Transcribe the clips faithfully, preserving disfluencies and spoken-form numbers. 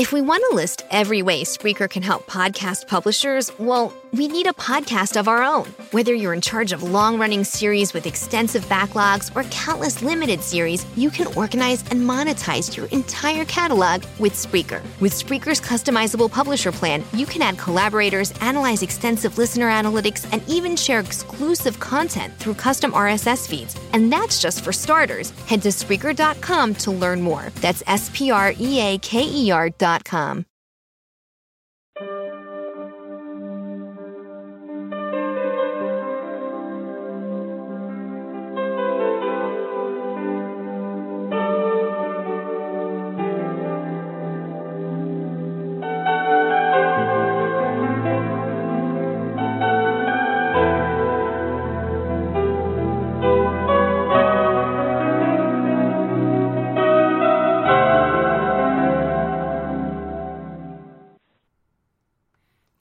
If we want to list every way Spreaker can help podcast publishers, well, we need a podcast of our own. Whether you're in charge of long-running series with extensive backlogs or countless limited series, you can organize and monetize your entire catalog with Spreaker. With Spreaker's customizable publisher plan, you can add collaborators, analyze extensive listener analytics, and even share exclusive content through custom R S S feeds. And that's just for starters. Head to Spreaker dot com to learn more. That's S P R E A K E R dot com.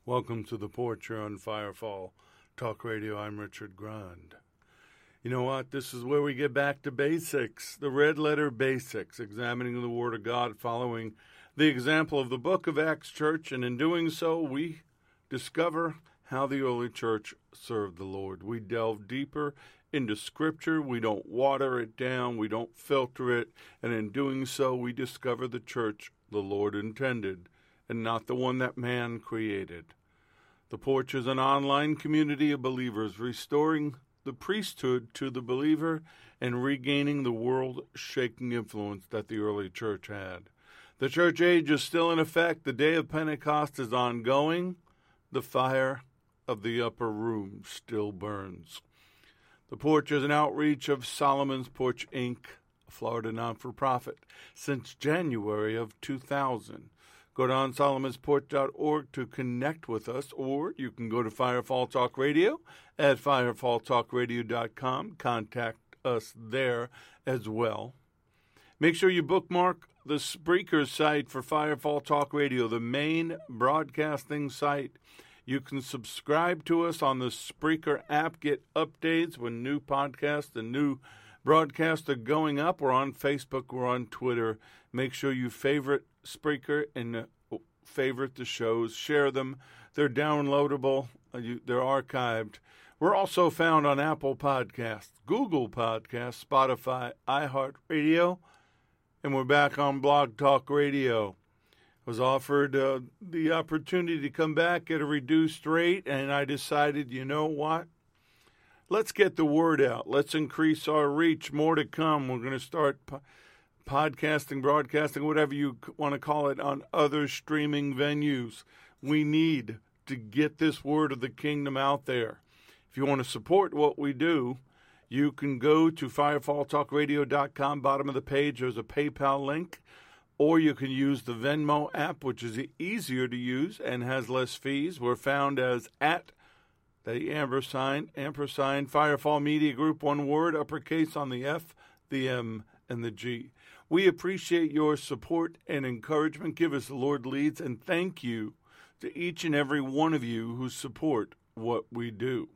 Welcome to The Porcher on Firefall Talk Radio. I'm Richard Grand. You know what? This is where we get back to basics, the red letter basics, examining the Word of God following the example of the book of Acts Church. And in doing so, we discover how the early church served the Lord. We delve deeper into Scripture. We don't water it down. We don't filter it. And in doing so, we discover the church the Lord intended and not the one that man created. The Porch is an online community of believers restoring the priesthood to the believer and regaining the world-shaking influence that the early church had. The church age is still in effect. The day of Pentecost is ongoing. The fire of the upper room still burns. The Porch is an outreach of Solomon's Porch, Incorporated, a Florida non-for-profit, since January of two thousand. Go to on solomons porch dot org to connect with us, or you can go to Firefall Talk Radio at firefall talk radio dot com. Contact us there as well. Make sure you bookmark the Spreaker site for Firefall Talk Radio, the main broadcasting site. You can subscribe to us on the Spreaker app, get updates when new podcasts and new broadcasts are going up. We're on Facebook, we're on Twitter. Make sure you favorite Spreaker and favorite the shows, share them. They're downloadable, they're archived. We're also found on Apple Podcasts, Google Podcasts, Spotify, iHeartRadio, and we're back on Blog Talk Radio. I was offered uh, the opportunity to come back at a reduced rate, and I decided, you know what? Let's get the word out. Let's increase our reach. More to come. We're going to start po- podcasting, broadcasting, whatever you want to call it, on other streaming venues. We need to get this word of the kingdom out there. If you want to support what we do, you can go to firefall talk radio dot com. Bottom of the page, there's a PayPal link. Or you can use the Venmo app, which is easier to use and has less fees. We're found as at the ampersand, ampersand, Firefall Media Group, one word, uppercase on the F, the M, and the G. We appreciate your support and encouragement. Give us the Lord leads, and thank you to each and every one of you who support what we do.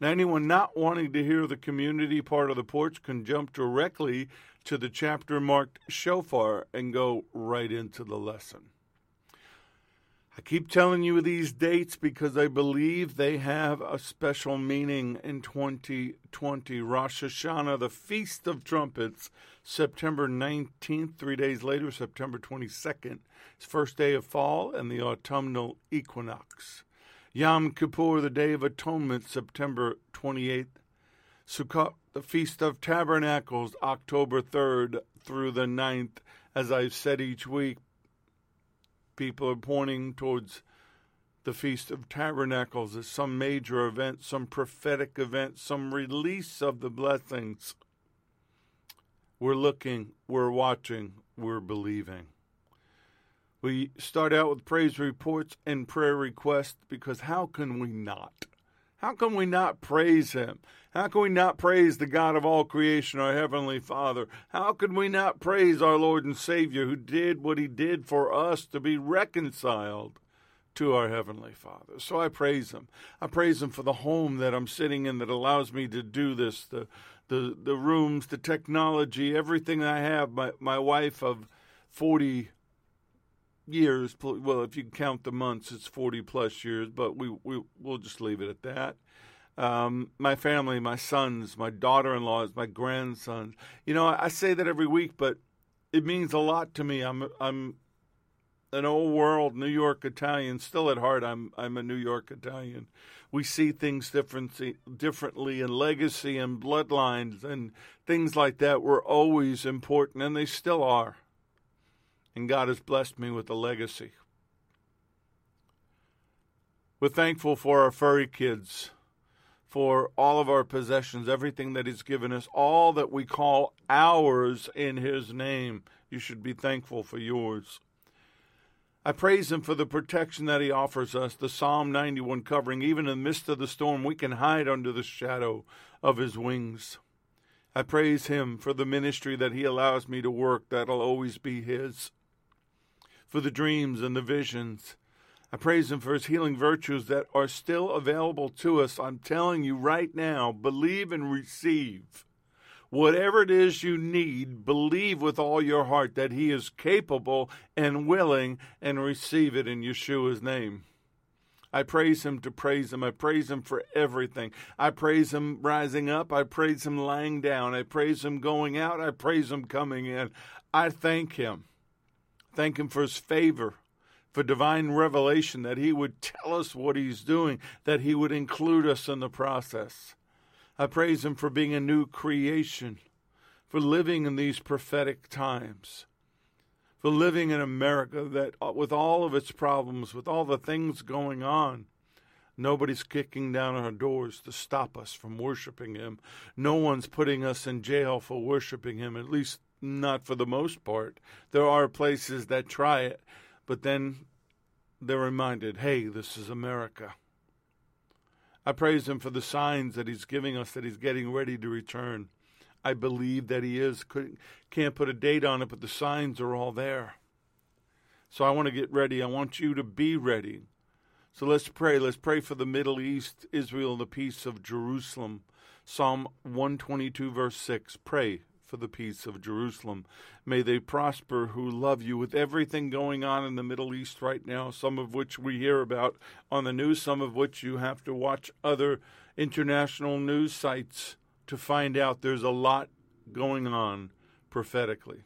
Now, anyone not wanting to hear the community part of The Porch can jump directly to the chapter marked Shofar and go right into the lesson. I keep telling you these dates because I believe they have a special meaning in twenty twenty. Rosh Hashanah, the Feast of Trumpets, September nineteenth, three days later, September twenty-second, it's first day of fall and the autumnal equinox. Yom Kippur, the Day of Atonement, September twenty-eighth. Sukkot, the Feast of Tabernacles, October third through the ninth. As I've said each week, people are pointing towards the Feast of Tabernacles as some major event, some prophetic event, some release of the blessings. We're looking, we're watching, we're believing. We start out with praise reports and prayer requests because how can we not? How can we not praise Him? How can we not praise the God of all creation, our Heavenly Father? How can we not praise our Lord and Savior who did what He did for us to be reconciled to our Heavenly Father? So I praise Him. I praise Him for the home that I'm sitting in that allows me to do this, the the, the rooms, the technology, everything I have. My, my wife of forty years. Well, if you count the months, it's forty plus years, but we, we, we'll just leave it at that. Um, my family, my sons, my daughter-in-laws, my grandsons. You know, I, I say that every week, but it means a lot to me. I'm I'm an old world New York Italian. Still at heart, I'm I'm a New York Italian. We see things differently, differently, and legacy and bloodlines and things like that were always important, and they still are. And God has blessed me with a legacy. We're thankful for our furry kids, for all of our possessions, everything that He's given us, all that we call ours in His name. You should be thankful for yours. I praise Him for the protection that He offers us, the Psalm ninety-one covering. Even in the midst of the storm, we can hide under the shadow of His wings. I praise Him for the ministry that He allows me to work that'll always be His, for the dreams and the visions. I praise Him for His healing virtues that are still available to us. I'm telling you right now, believe and receive. Whatever it is you need, believe with all your heart that He is capable and willing, and receive it in Yeshua's name. I praise Him to praise Him. I praise Him for everything. I praise Him rising up. I praise Him lying down. I praise Him going out. I praise Him coming in. I thank Him. Thank Him for His favor, for divine revelation, that He would tell us what He's doing, that He would include us in the process. I praise Him for being a new creation, for living in these prophetic times, for living in America that, with all of its problems, with all the things going on, nobody's kicking down our doors to stop us from worshiping Him. No one's putting us in jail for worshiping Him, at least not for the most part. There are places that try it, but then they're reminded, hey, this is America. I praise Him for the signs that He's giving us, that He's getting ready to return. I believe that He is. Can't put a date on it, but the signs are all there. So I want to get ready. I want you to be ready. So let's pray. Let's pray for the Middle East, Israel, and the peace of Jerusalem. Psalm one twenty-two, verse six. Pray for the peace of Jerusalem. May they prosper who love you. With everything going on in the Middle East right now, some of which we hear about on the news, some of which you have to watch other international news sites to find out, there's a lot going on prophetically.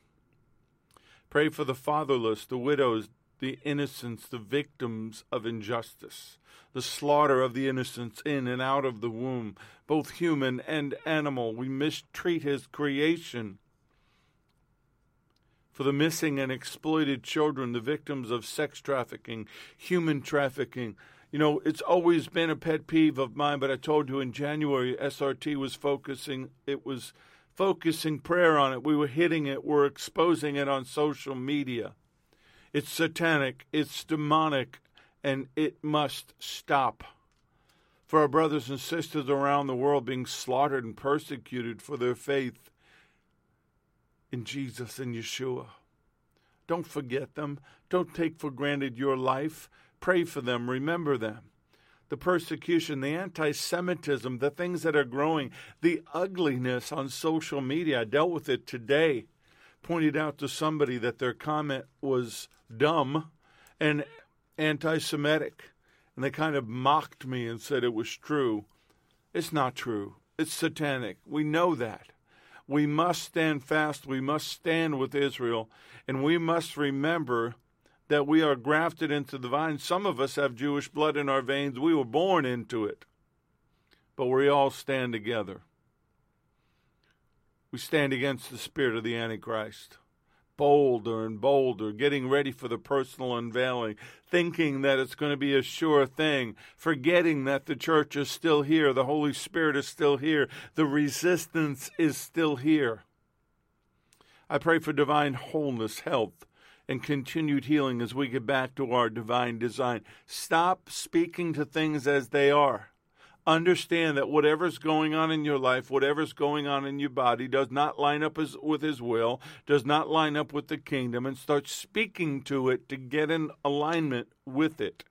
Pray for the fatherless, the widows, the innocents, the victims of injustice, the slaughter of the innocents in and out of the womb, both human and animal. We mistreat His creation. For the missing and exploited children, the victims of sex trafficking, human trafficking. You know, it's always been a pet peeve of mine, but I told you in January, S R T was focusing, it was focusing prayer on it. We were hitting it. We're exposing it on social media. It's satanic, it's demonic, and it must stop. For our brothers and sisters around the world being slaughtered and persecuted for their faith in Jesus and Yeshua. Don't forget them. Don't take for granted your life. Pray for them. Remember them. The persecution, the anti-Semitism, the things that are growing, the ugliness on social media. I dealt with it today. Pointed out to somebody that their comment was dumb and anti-Semitic, and they kind of mocked me and said it was true. It's not true. It's satanic. We know that. We must stand fast. We must stand with Israel, and we must remember that we are grafted into the vine. Some of us have Jewish blood in our veins. We were born into it, but we all stand together. We stand against the spirit of the Antichrist, bolder and bolder, getting ready for the personal unveiling, thinking that it's going to be a sure thing, forgetting that the church is still here, the Holy Spirit is still here, the resistance is still here. I pray for divine wholeness, health, and continued healing as we get back to our divine design. Stop speaking to things as they are. Understand that whatever's going on in your life, whatever's going on in your body, does not line up as, with His will, does not line up with the kingdom, and start speaking to it to get in alignment with it.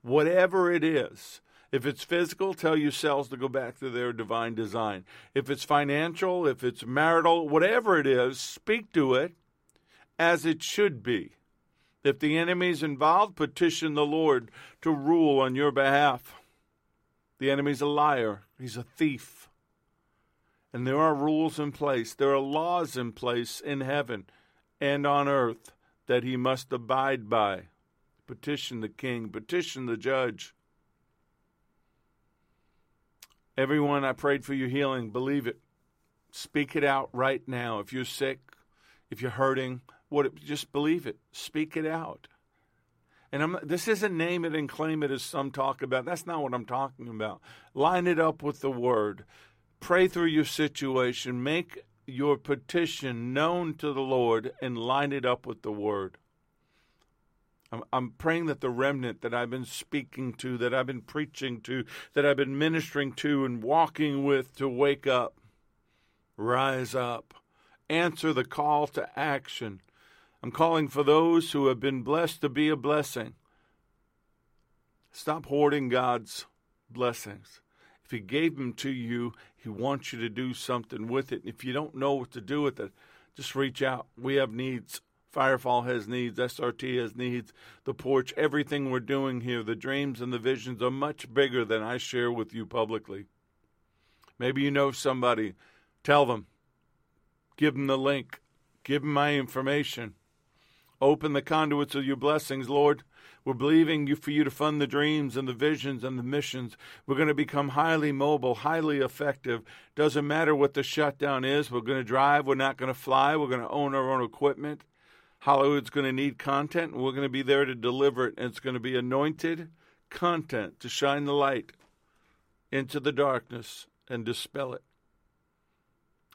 Whatever it is, if it's physical, tell your cells to go back to their divine design. If it's financial, if it's marital, whatever it is, speak to it as it should be. If the enemy is involved, petition the Lord to rule on your behalf. The enemy's a liar. He's a thief. And there are rules in place. There are laws in place in heaven and on earth that he must abide by. Petition the king. Petition the judge. Everyone, I prayed for your healing. Believe it. Speak it out right now. If you're sick, if you're hurting, what it, just believe it. Speak it out. And I'm, this isn't name it and claim it as some talk about. That's not what I'm talking about. Line it up with the word. Pray through your situation. Make your petition known to the Lord and line it up with the word. I'm praying that the remnant that I've been speaking to, that I've been preaching to, that I've been ministering to and walking with to wake up, rise up, answer the call to action. I'm calling for those who have been blessed to be a blessing. Stop hoarding God's blessings. If He gave them to you, He wants you to do something with it. If you don't know what to do with it, just reach out. We have needs. Firefall has needs, S R T has needs, The Porch, everything we're doing here, the dreams and the visions are much bigger than I share with you publicly. Maybe you know somebody. Tell them. Give them the link. Give them my information. Open the conduits of your blessings, Lord. We're believing you for you to fund the dreams and the visions and the missions. We're going to become highly mobile, highly effective. Doesn't matter what the shutdown is. We're going to drive. We're not going to fly. We're going to own our own equipment. Hollywood's going to need content, and we're going to be there to deliver it. And it's going to be anointed content to shine the light into the darkness and dispel it.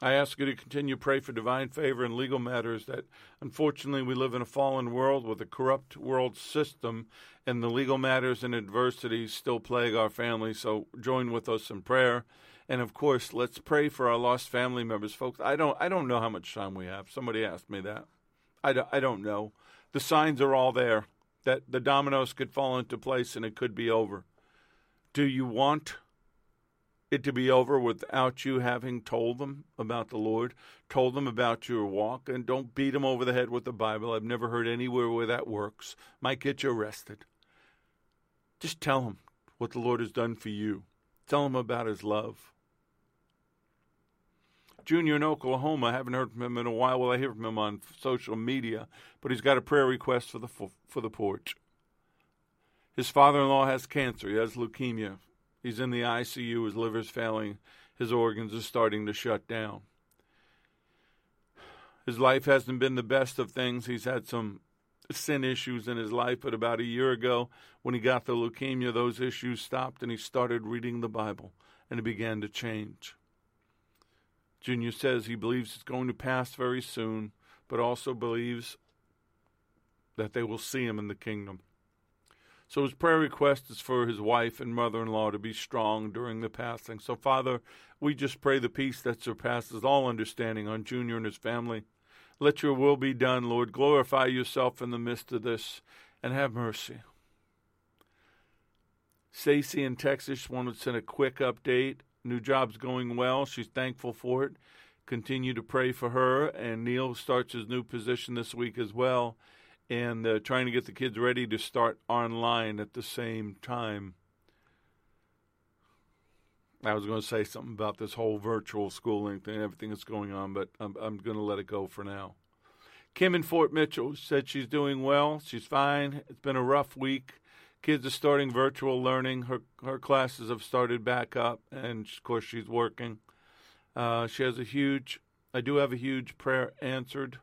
I ask you to continue to pray for divine favor in legal matters that, unfortunately, we live in a fallen world with a corrupt world system, and the legal matters and adversities still plague our family. So join with us in prayer. And, of course, let's pray for our lost family members. Folks, I don't, I don't know how much time we have. Somebody asked me that. I don't know. The signs are all there that the dominoes could fall into place and it could be over. Do you want it to be over without you having told them about the Lord, told them about your walk, and don't beat them over the head with the Bible? I've never heard anywhere where that works. Might get you arrested. Just tell them what the Lord has done for you. Tell them about His love. Junior in Oklahoma, I haven't heard from him in a while. Well, I hear from him on social media, but he's got a prayer request for the for the porch. His father-in-law has cancer. He has leukemia. He's in the I C U. His liver's failing. His organs are starting to shut down. His life hasn't been the best of things. He's had some sin issues in his life, but about a year ago, when he got the leukemia, those issues stopped, and he started reading the Bible, and it began to change. Junior says he believes it's going to pass very soon, but also believes that they will see him in the kingdom. So his prayer request is for his wife and mother-in-law to be strong during the passing. So, Father, we just pray the peace that surpasses all understanding on Junior and his family. Let your will be done, Lord. Glorify yourself in the midst of this, and have mercy. Stacy in Texas wanted to send a quick update. New job's going well. She's thankful for it. Continue to pray for her. And Neil starts his new position this week as well. And uh, trying to get the kids ready to start online at the same time. I was going to say something about this whole virtual schooling thing, everything that's going on, but I'm, I'm going to let it go for now. Kim in Fort Mitchell said she's doing well. She's fine. It's been a rough week. Kids are starting virtual learning. Her her classes have started back up, and, of course, she's working. Uh, she has a huge, I do have a huge prayer answered.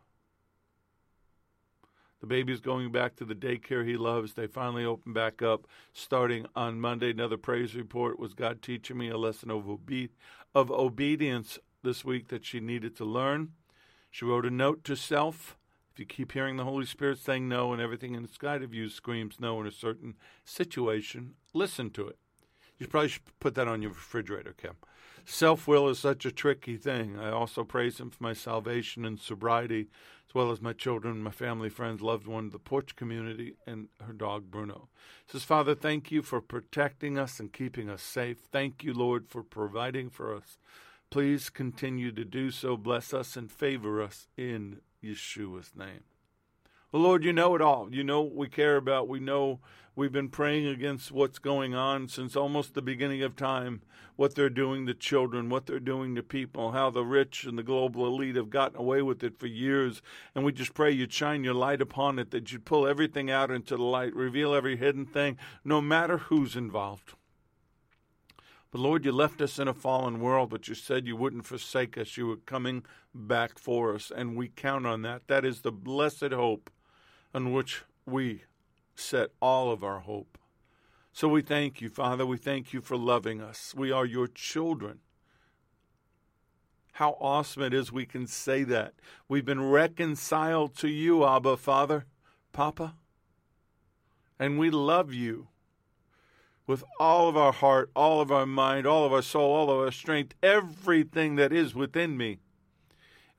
The baby's going back to the daycare he loves. They finally open back up starting on Monday. Another praise report was God teaching me a lesson of obe- of obedience this week that she needed to learn. She wrote a note to self. If you keep hearing the Holy Spirit saying no and everything inside of you screams no in a certain situation, listen to it. You probably should put that on your refrigerator, Kim. Self-will is such a tricky thing. I also praise Him for my salvation and sobriety, as well as my children, my family, friends, loved one, the Porch community, and her dog, Bruno. It says, Father, thank you for protecting us and keeping us safe. Thank you, Lord, for providing for us. Please continue to do so. Bless us and favor us in Yeshua's name. But Lord, you know it all. You know what we care about. We know we've been praying against what's going on since almost the beginning of time, what they're doing to children, what they're doing to people, how the rich and the global elite have gotten away with it for years. And we just pray you'd shine your light upon it, that you'd pull everything out into the light, reveal every hidden thing, no matter who's involved. But Lord, you left us in a fallen world, but you said you wouldn't forsake us. You were coming back for us, and we count on that. That is the blessed hope on which we set all of our hope. So we thank you, Father. We thank you for loving us. We are your children. How awesome it is we can say that. We've been reconciled to you, Abba, Father, Papa. And we love you with all of our heart, all of our mind, all of our soul, all of our strength, everything that is within me.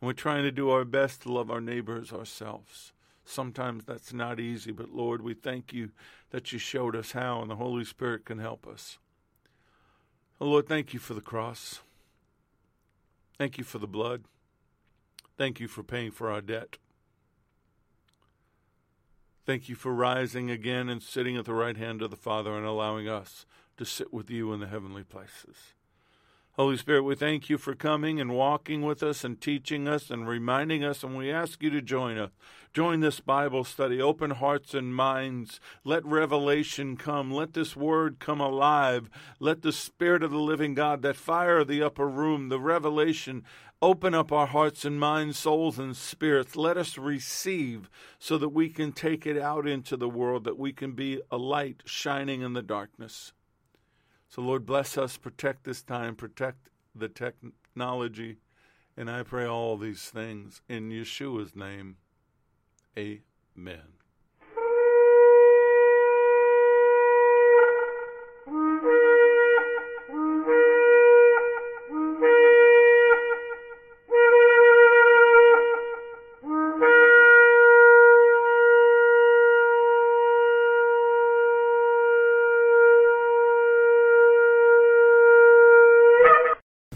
And we're trying to do our best to love our neighbors ourselves. Sometimes that's not easy, but Lord, we thank you that you showed us how, and the Holy Spirit can help us. Oh, Lord, thank you for the cross. Thank you for the blood. Thank you for paying for our debt. Thank you for rising again and sitting at the right hand of the Father and allowing us to sit with you in the heavenly places. Holy Spirit, we thank you for coming and walking with us and teaching us and reminding us, and we ask you to join us. Join this Bible study. Open hearts and minds. Let revelation come. Let this word come alive. Let the Spirit of the living God, that fire of the upper room, the revelation, open up our hearts and minds, souls and spirits. Let us receive so that we can take it out into the world, that we can be a light shining in the darkness. So, Lord, bless us, protect this time, protect the technology, and I pray all these things in Yeshua's name. Amen.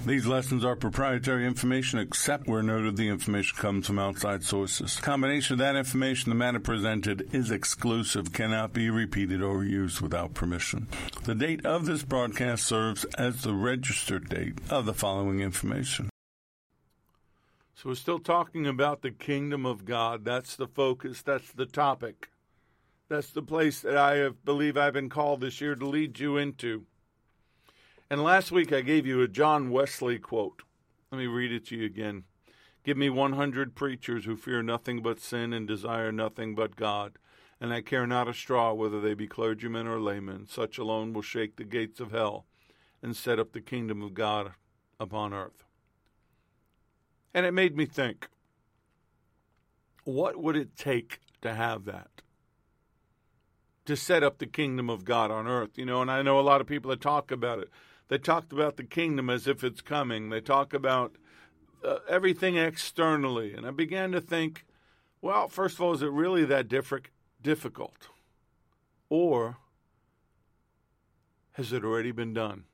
These lessons are proprietary information, except where noted the information comes from outside sources. Combination of that information, the matter presented is exclusive, cannot be repeated or used without permission. The date of this broadcast serves as the registered date of the following information. So we're still talking about the kingdom of God. That's the focus. That's the topic. That's the place that I have, believe I've been called this year to lead you into. And last week I gave you a John Wesley quote. Let me read it to you again. Give me one hundred preachers who fear nothing but sin and desire nothing but God, and I care not a straw whether they be clergymen or laymen. Such alone will shake the gates of hell and set up the kingdom of God upon earth. And it made me think, what would it take to have that? To set up the kingdom of God on earth, you know, and I know a lot of people that talk about it. They talked about the kingdom as if it's coming. They talk about uh, everything externally. And I began to think, well, first of all, is it really that diff- difficult? Or has it already been done?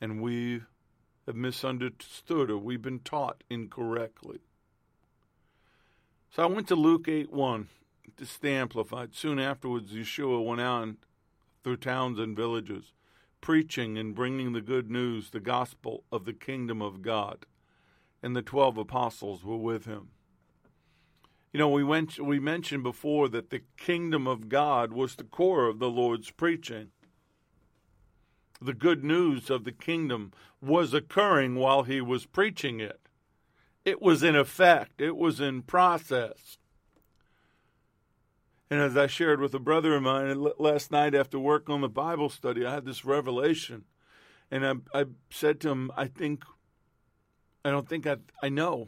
And we have misunderstood, or we've been taught incorrectly. So I went to Luke eight one. This is the Amplified. Soon afterwards, Yeshua went out through towns and villages, preaching and bringing the good news, the gospel of the kingdom of God. And the twelve apostles were with him. You know, we went. We mentioned before that the kingdom of God was the core of the Lord's preaching. The good news of the kingdom was occurring while he was preaching it. It was in effect. It was in process. And as I shared with a brother of mine last night after work on the Bible study, I had this revelation. And I, I said to him, I think, I don't think I, I know.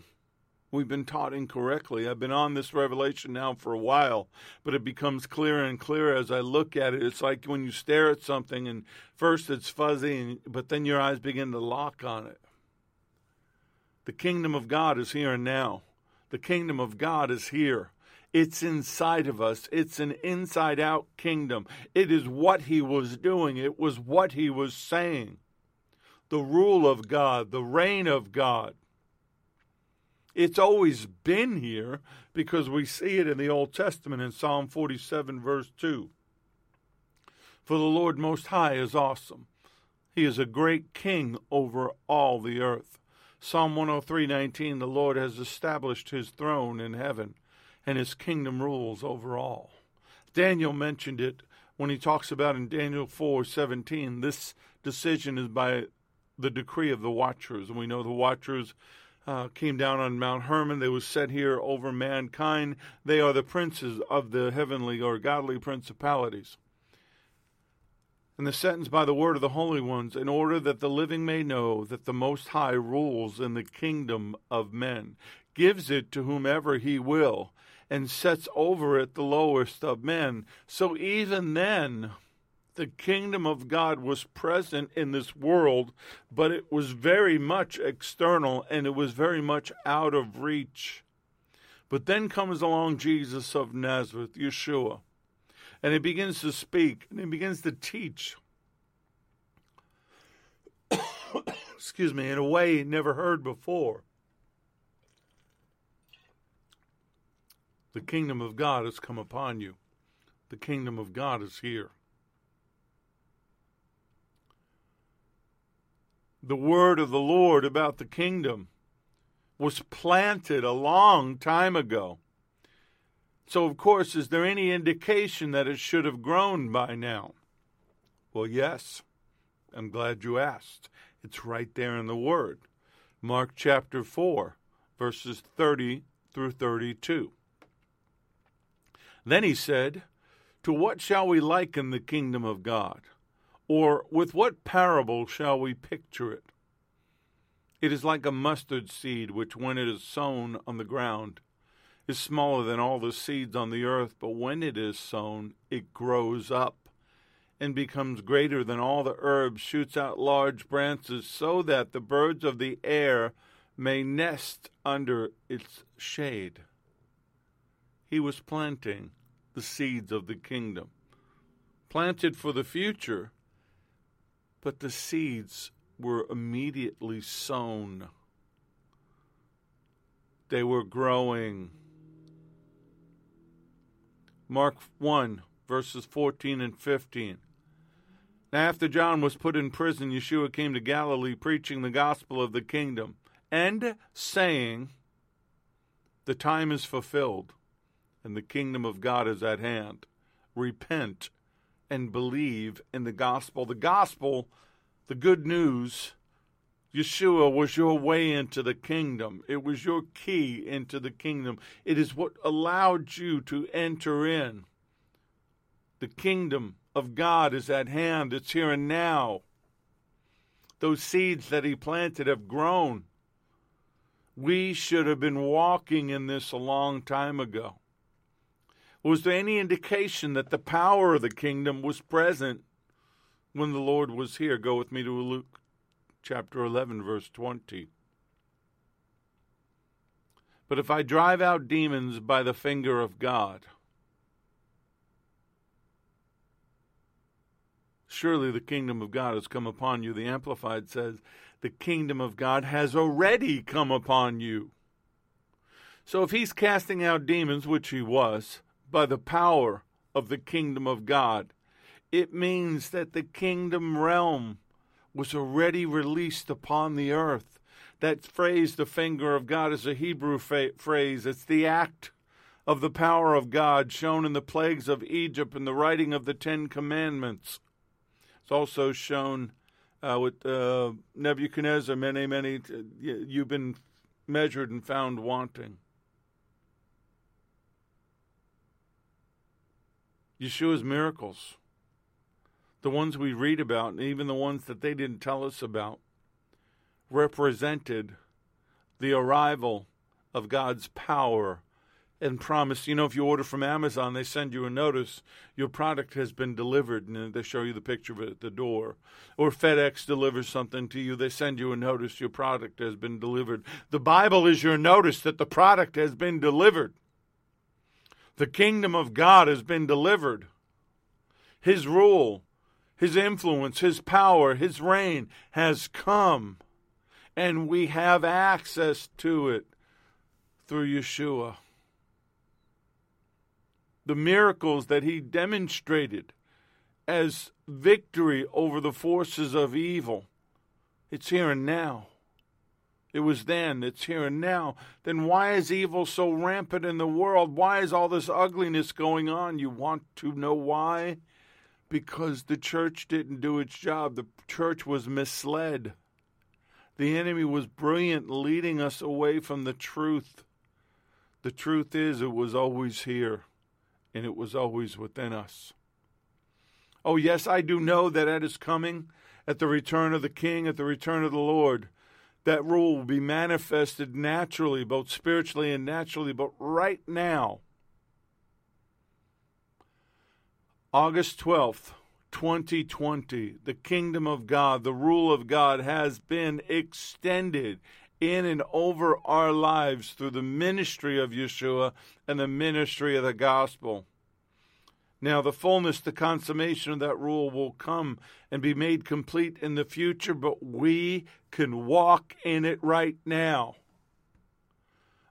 We've been taught incorrectly. I've been on this revelation now for a while, but it becomes clearer and clearer as I look at it. It's like when you stare at something and first it's fuzzy, and, but then your eyes begin to lock on it. The kingdom of God is here and now. The kingdom of God is here. It's inside of us. It's an inside-out kingdom. It is what he was doing. It was what he was saying. The rule of God, the reign of God. It's always been here because we see it in the Old Testament in Psalm forty-seven, verse two. For the Lord Most High is awesome. He is a great king over all the earth. Psalm one oh three, nineteen, the Lord has established his throne in heaven, and his kingdom rules over all. Daniel mentioned it when he talks about in Daniel four, seventeen, this decision is by the decree of the watchers. And we know the watchers Uh, came down on Mount Hermon. They were set here over mankind. They are the princes of the heavenly or godly principalities. And the sentence by the word of the holy ones, in order that the living may know that the Most High rules in the kingdom of men, gives it to whomever he will, and sets over it the lowest of men. So even then, the kingdom of God was present in this world, but it was very much external and it was very much out of reach. But then comes along Jesus of Nazareth, Yeshua, and he begins to speak and he begins to teach, excuse me, in a way he never heard before. The kingdom of God has come upon you. The kingdom of God is here. The word of the Lord about the kingdom was planted a long time ago. So, of course, is there any indication that it should have grown by now? Well, yes. I'm glad you asked. It's right there in the word. Mark chapter four, verses thirty through thirty-two. Then he said, "To what shall we liken the kingdom of God? Or with what parable shall we picture it? It is like a mustard seed, which when it is sown on the ground is smaller than all the seeds on the earth, but when it is sown, it grows up and becomes greater than all the herbs, shoots out large branches, so that the birds of the air may nest under its shade." He was planting the seeds of the kingdom, planted for the future, but the seeds were immediately sown. They were growing. Mark one, verses fourteen and fifteen. Now after John was put in prison, Yeshua came to Galilee, preaching the gospel of the kingdom, and saying, "The time is fulfilled, and the kingdom of God is at hand. Repent and believe in the gospel." The gospel, the good news, Yeshua was your way into the kingdom. It was your key into the kingdom. It is what allowed you to enter in. The kingdom of God is at hand. It's here and now. Those seeds that he planted have grown. We should have been walking in this a long time ago. Was there any indication that the power of the kingdom was present when the Lord was here? Go with me to Luke chapter eleven, verse twenty. "But if I drive out demons by the finger of God, surely the kingdom of God has come upon you." The Amplified says, "The kingdom of God has already come upon you." So if he's casting out demons, which he was, by the power of the kingdom of God, it means that the kingdom realm was already released upon the earth. That phrase, the finger of God, is a Hebrew fa- phrase. It's the act of the power of God shown in the plagues of Egypt and the writing of the Ten Commandments. It's also shown uh, with uh, Nebuchadnezzar, many, many, uh, you've been measured and found wanting. Yeshua's miracles, the ones we read about, and even the ones that they didn't tell us about, represented the arrival of God's power and promise. You know, if you order from Amazon, they send you a notice, your product has been delivered, and they show you the picture of it at the door. Or FedEx delivers something to you, they send you a notice, your product has been delivered. The Bible is your notice that the product has been delivered. The kingdom of God has been delivered. His rule, his influence, his power, his reign has come, and we have access to it. through Yeshua. The miracles that he demonstrated as victory over the forces of evil, it's here and now. It was then, it's here and now. Then why is evil so rampant in the world? Why is all this ugliness going on? You want to know why? Because the church didn't do its job. The church was misled. The enemy was brilliant, leading us away from the truth. The truth is, it was always here, and it was always within us. Oh, yes, I do know that at his coming, at the return of the King, at the return of the Lord, that rule will be manifested naturally, both spiritually and naturally. But right now, August twelfth, twenty twenty, the kingdom of God, the rule of God has been extended in and over our lives through the ministry of Yeshua and the ministry of the gospel. Now, the fullness, the consummation of that rule will come and be made complete in the future, but we can walk in it right now.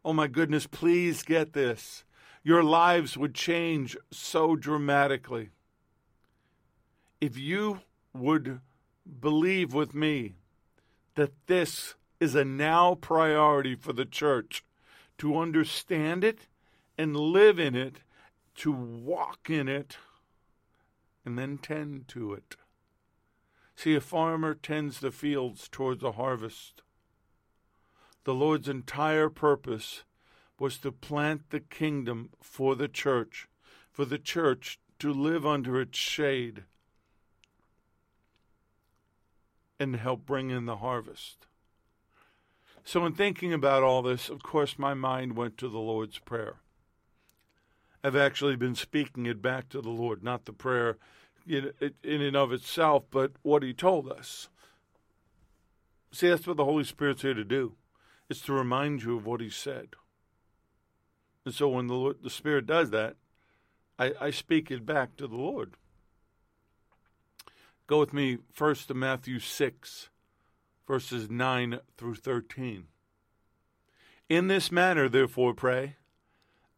Oh, my goodness, please get this. Your lives would change so dramatically. If you would believe with me that this is a now priority for the church, to understand it and live in it, to walk in it, and then tend to it. See, a farmer tends the fields towards a harvest. The Lord's entire purpose was to plant the kingdom for the church, for the church to live under its shade and help bring in the harvest. So in thinking about all this, of course, my mind went to the Lord's Prayer. I've actually been speaking it back to the Lord, not the prayer in and of itself, but what he told us. See, that's what the Holy Spirit's here to do. It's to remind you of what he said. And so when the Lord, the Spirit does that, I, I speak it back to the Lord. Go with me first to Matthew six, verses nine through thirteen. In this manner, therefore, pray,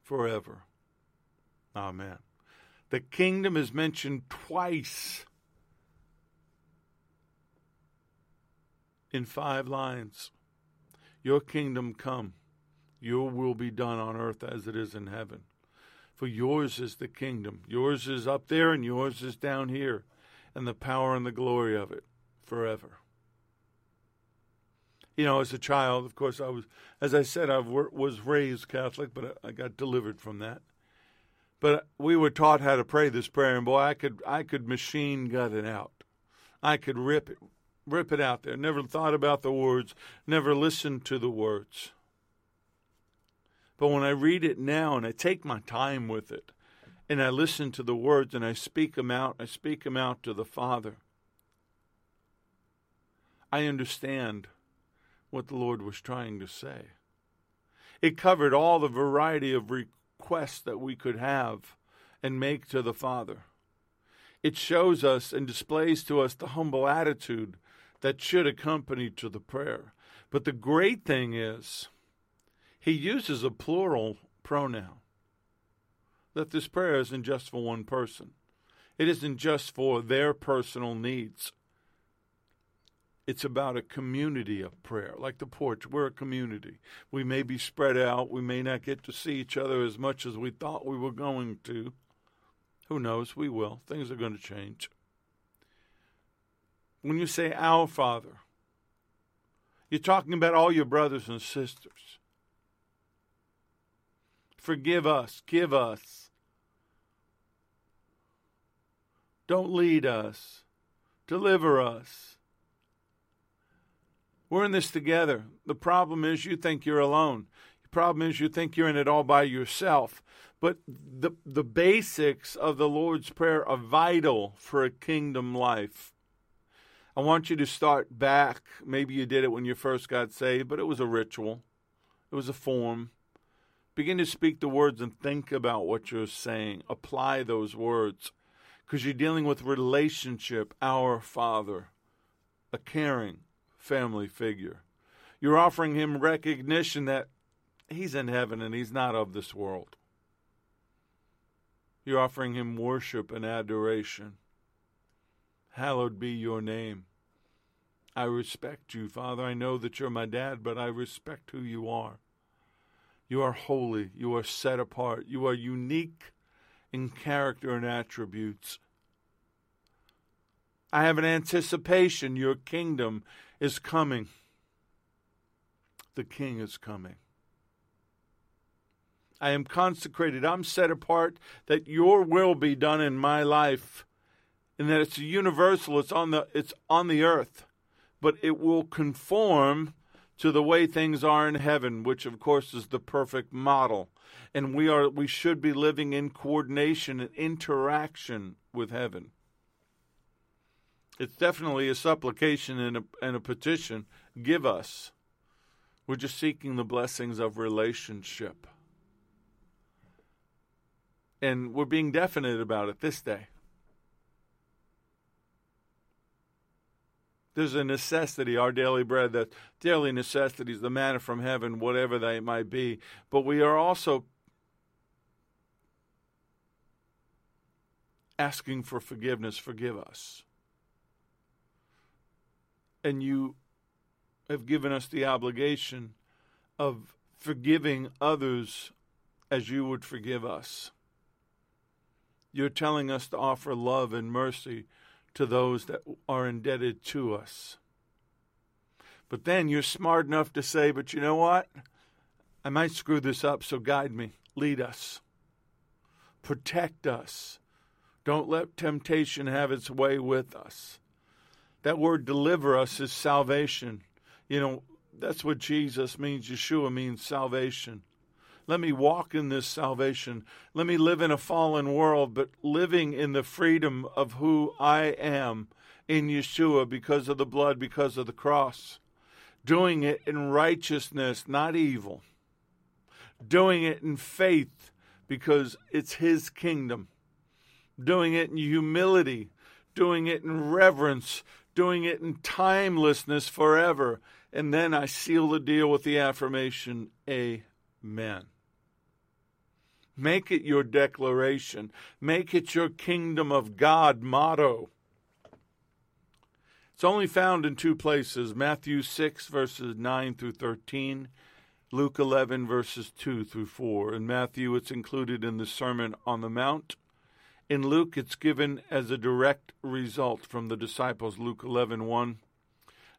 forever. Amen. The kingdom is mentioned twice in five lines. Your kingdom come, your will be done on earth as it is in heaven. For yours is the kingdom. Yours is up there and yours is down here, and the power and the glory of it forever. You know, as a child, of course, I was, as I said, I was raised Catholic, but I got delivered from that. But we were taught how to pray this prayer, and boy, I could, I could machine gut it out. I could rip it, rip it out there. Never thought about the words, never listened to the words. But when I read it now, and I take my time with it, and I listen to the words, and I speak them out, I speak them out to the Father, I understand what the Lord was trying to say. It covered all the variety of requests that we could have and make to the Father. It shows us and displays to us the humble attitude that should accompany to the prayer. But the great thing is, he uses a plural pronoun. That this prayer isn't just for one person. It isn't just for their personal needs. It's about a community of prayer, like the porch. We're a community. We may be spread out. We may not get to see each other as much as we thought we were going to. Who knows? We will. Things are going to change. When you say Our Father, you're talking about all your brothers and sisters. Forgive us. Give us. Don't lead us. Deliver us. We're in this together. The problem is you think you're alone. You problem is you think you're in it all by yourself. But the the basics of the Lord's Prayer are vital for a kingdom life. I want you to start back. Maybe you did it when you first got saved, but it was a ritual. It was a form. Begin to speak the words and think about what you're saying. Apply those words, because you're dealing with relationship. Our Father, a caring family figure. You're offering him recognition that he's in heaven and he's not of this world. You're offering him worship and adoration. Hallowed be your name. I respect you, Father. I know that you're my dad, but I respect who you are. You are holy. You are set apart. You are unique in character and attributes. I have an anticipation. Your kingdom is coming. The King is coming. I am consecrated, I'm set apart, that your will be done in my life, and that it's universal, it's on the it's on the earth, but it will conform to the way things are in heaven, which of course is the perfect model. And we are we should be living in coordination and interaction with heaven. It's definitely a supplication and a, and a petition. Give us. We're just seeking the blessings of relationship. And we're being definite about it this day. There's a necessity, our daily bread, the daily necessities, the manna from heaven, whatever they might be. But we are also asking for forgiveness. Forgive us. And you have given us the obligation of forgiving others as you would forgive us. You're telling us to offer love and mercy to those that are indebted to us. But then you're smart enough to say, but you know what? I might screw this up, so guide me. Lead us. Protect us. Don't let temptation have its way with us. That word deliver us is salvation. You know, that's what Jesus means. Yeshua means salvation. Let me walk in this salvation. Let me live in a fallen world, but living in the freedom of who I am in Yeshua because of the blood, because of the cross. Doing it in righteousness, not evil. Doing it in faith because it's his kingdom. Doing it in humility. Doing it in reverence. Doing it in timelessness forever. And then I seal the deal with the affirmation, Amen. Make it your declaration. Make it your kingdom of God motto. It's only found in two places, Matthew six, verses nine through thirteen, Luke eleven, verses two through four. In Matthew, it's included in the Sermon on the Mount. In Luke, it's given as a direct result from the disciples, Luke eleven, one.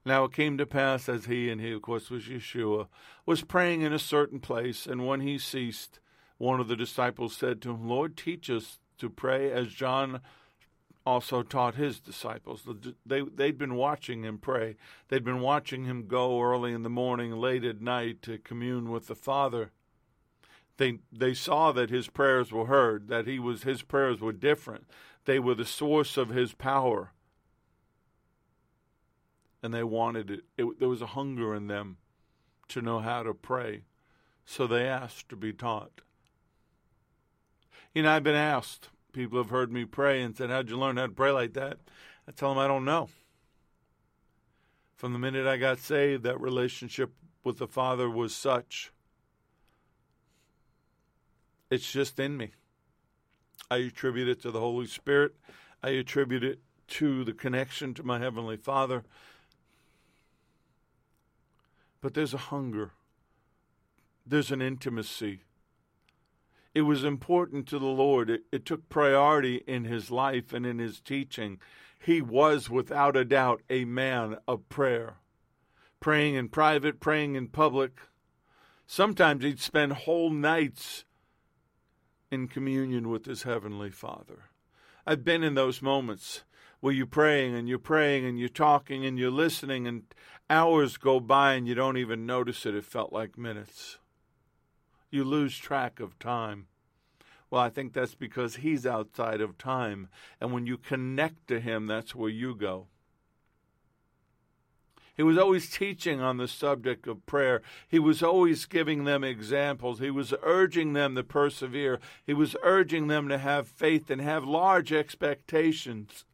Now it came to pass as he, and he, of course, was Yeshua, was praying in a certain place, and when he ceased, one of the disciples said to him, Lord, teach us to pray as John also taught his disciples. They, they'd been watching him pray. They'd been watching him go early in the morning, late at night to commune with the Father. They, they saw that his prayers were heard, that he was his prayers were different. They were the source of his power, and they wanted it. it. There was a hunger in them to know how to pray, so they asked to be taught. You know, I've been asked. People have heard me pray and said, how'd you learn how to pray like that? I tell them I don't know. From the minute I got saved, that relationship with the Father was such. It's just in me. I attribute it to the Holy Spirit. I attribute it to the connection to my Heavenly Father. But there's a hunger. There's an intimacy. It was important to the Lord. It, it took priority in his life and in his teaching. He was, without a doubt, a man of prayer. Praying in private, praying in public. Sometimes he'd spend whole nights in communion with his Heavenly Father. I've been in those moments where you're praying and you're praying and you're talking and you're listening, and hours go by and you don't even notice it. It felt like minutes. You lose track of time. Well, I think that's because he's outside of time. And when you connect to him, that's where you go. He was always teaching on the subject of prayer. He was always giving them examples. He was urging them to persevere. He was urging them to have faith and have large expectations.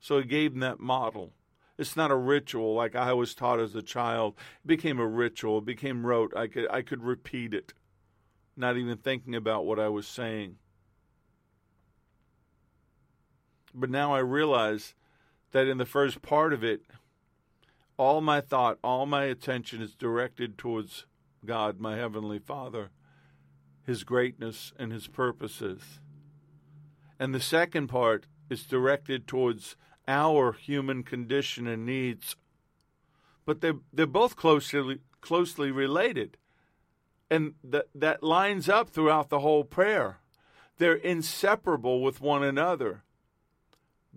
So he gave them that model. It's not a ritual like I was taught as a child. It became a ritual. It became rote. I could, I could repeat it, not even thinking about what I was saying. But now I realize that in the first part of it, all my thought, all my attention is directed towards God, my Heavenly Father, His greatness and His purposes. And the second part is directed towards our human condition and needs. But they're, they're both closely, closely related. And th- that lines up throughout the whole prayer. They're inseparable with one another.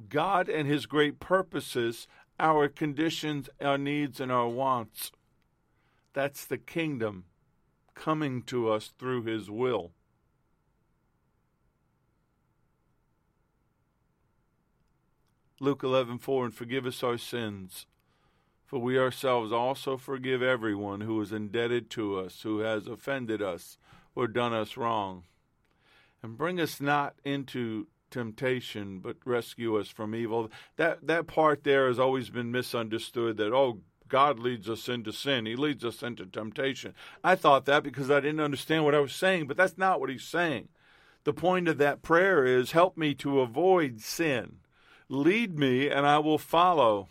God and His great purposes, our conditions, our needs, and our wants. That's the kingdom coming to us through His will. Luke eleven four, and forgive us our sins, for we ourselves also forgive everyone who is indebted to us, who has offended us or done us wrong. And bring us not into temptation, but rescue us from evil. That that part there has always been misunderstood, that, oh, God leads us into sin. He leads us into temptation. I thought that because I didn't understand what I was saying, but that's not what he's saying. The point of that prayer is, help me to avoid sin. Lead me, and I will follow.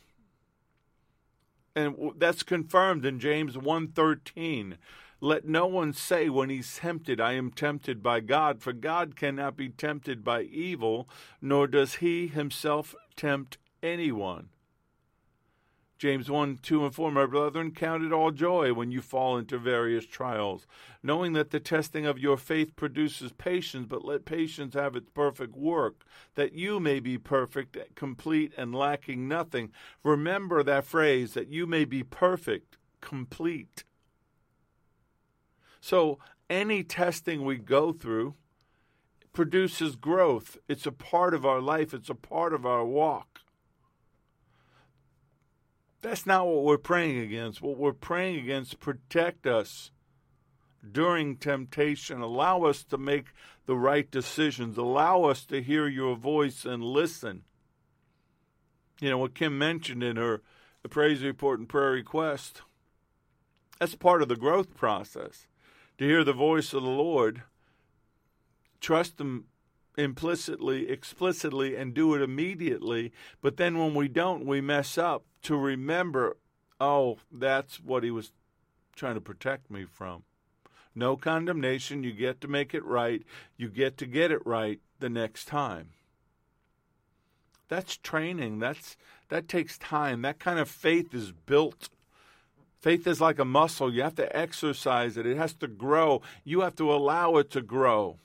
And that's confirmed in James one thirteen. Let no one say when he's tempted, I am tempted by God, for God cannot be tempted by evil, nor does he himself tempt anyone. James one, two, and four, my brethren, count it all joy when you fall into various trials, knowing that the testing of your faith produces patience, but let patience have its perfect work, that you may be perfect, complete, and lacking nothing. Remember that phrase, that you may be perfect, complete. So any testing we go through produces growth. It's a part of our life. It's a part of our walk. That's not what we're praying against. What we're praying against, protect us during temptation. Allow us to make the right decisions. Allow us to hear your voice and listen. You know, what Kim mentioned in her praise report and prayer request, that's part of the growth process. To hear the voice of the Lord, trust Him implicitly, explicitly, and do it immediately. But then when we don't, we mess up, to remember, oh, that's what He was trying to protect me from. No condemnation. You get to make it right. You get to get it right the next time. That's training. That's that takes time. That kind of faith is built. Faith is like a muscle. You have to exercise it. It has to grow. You have to allow it to grow.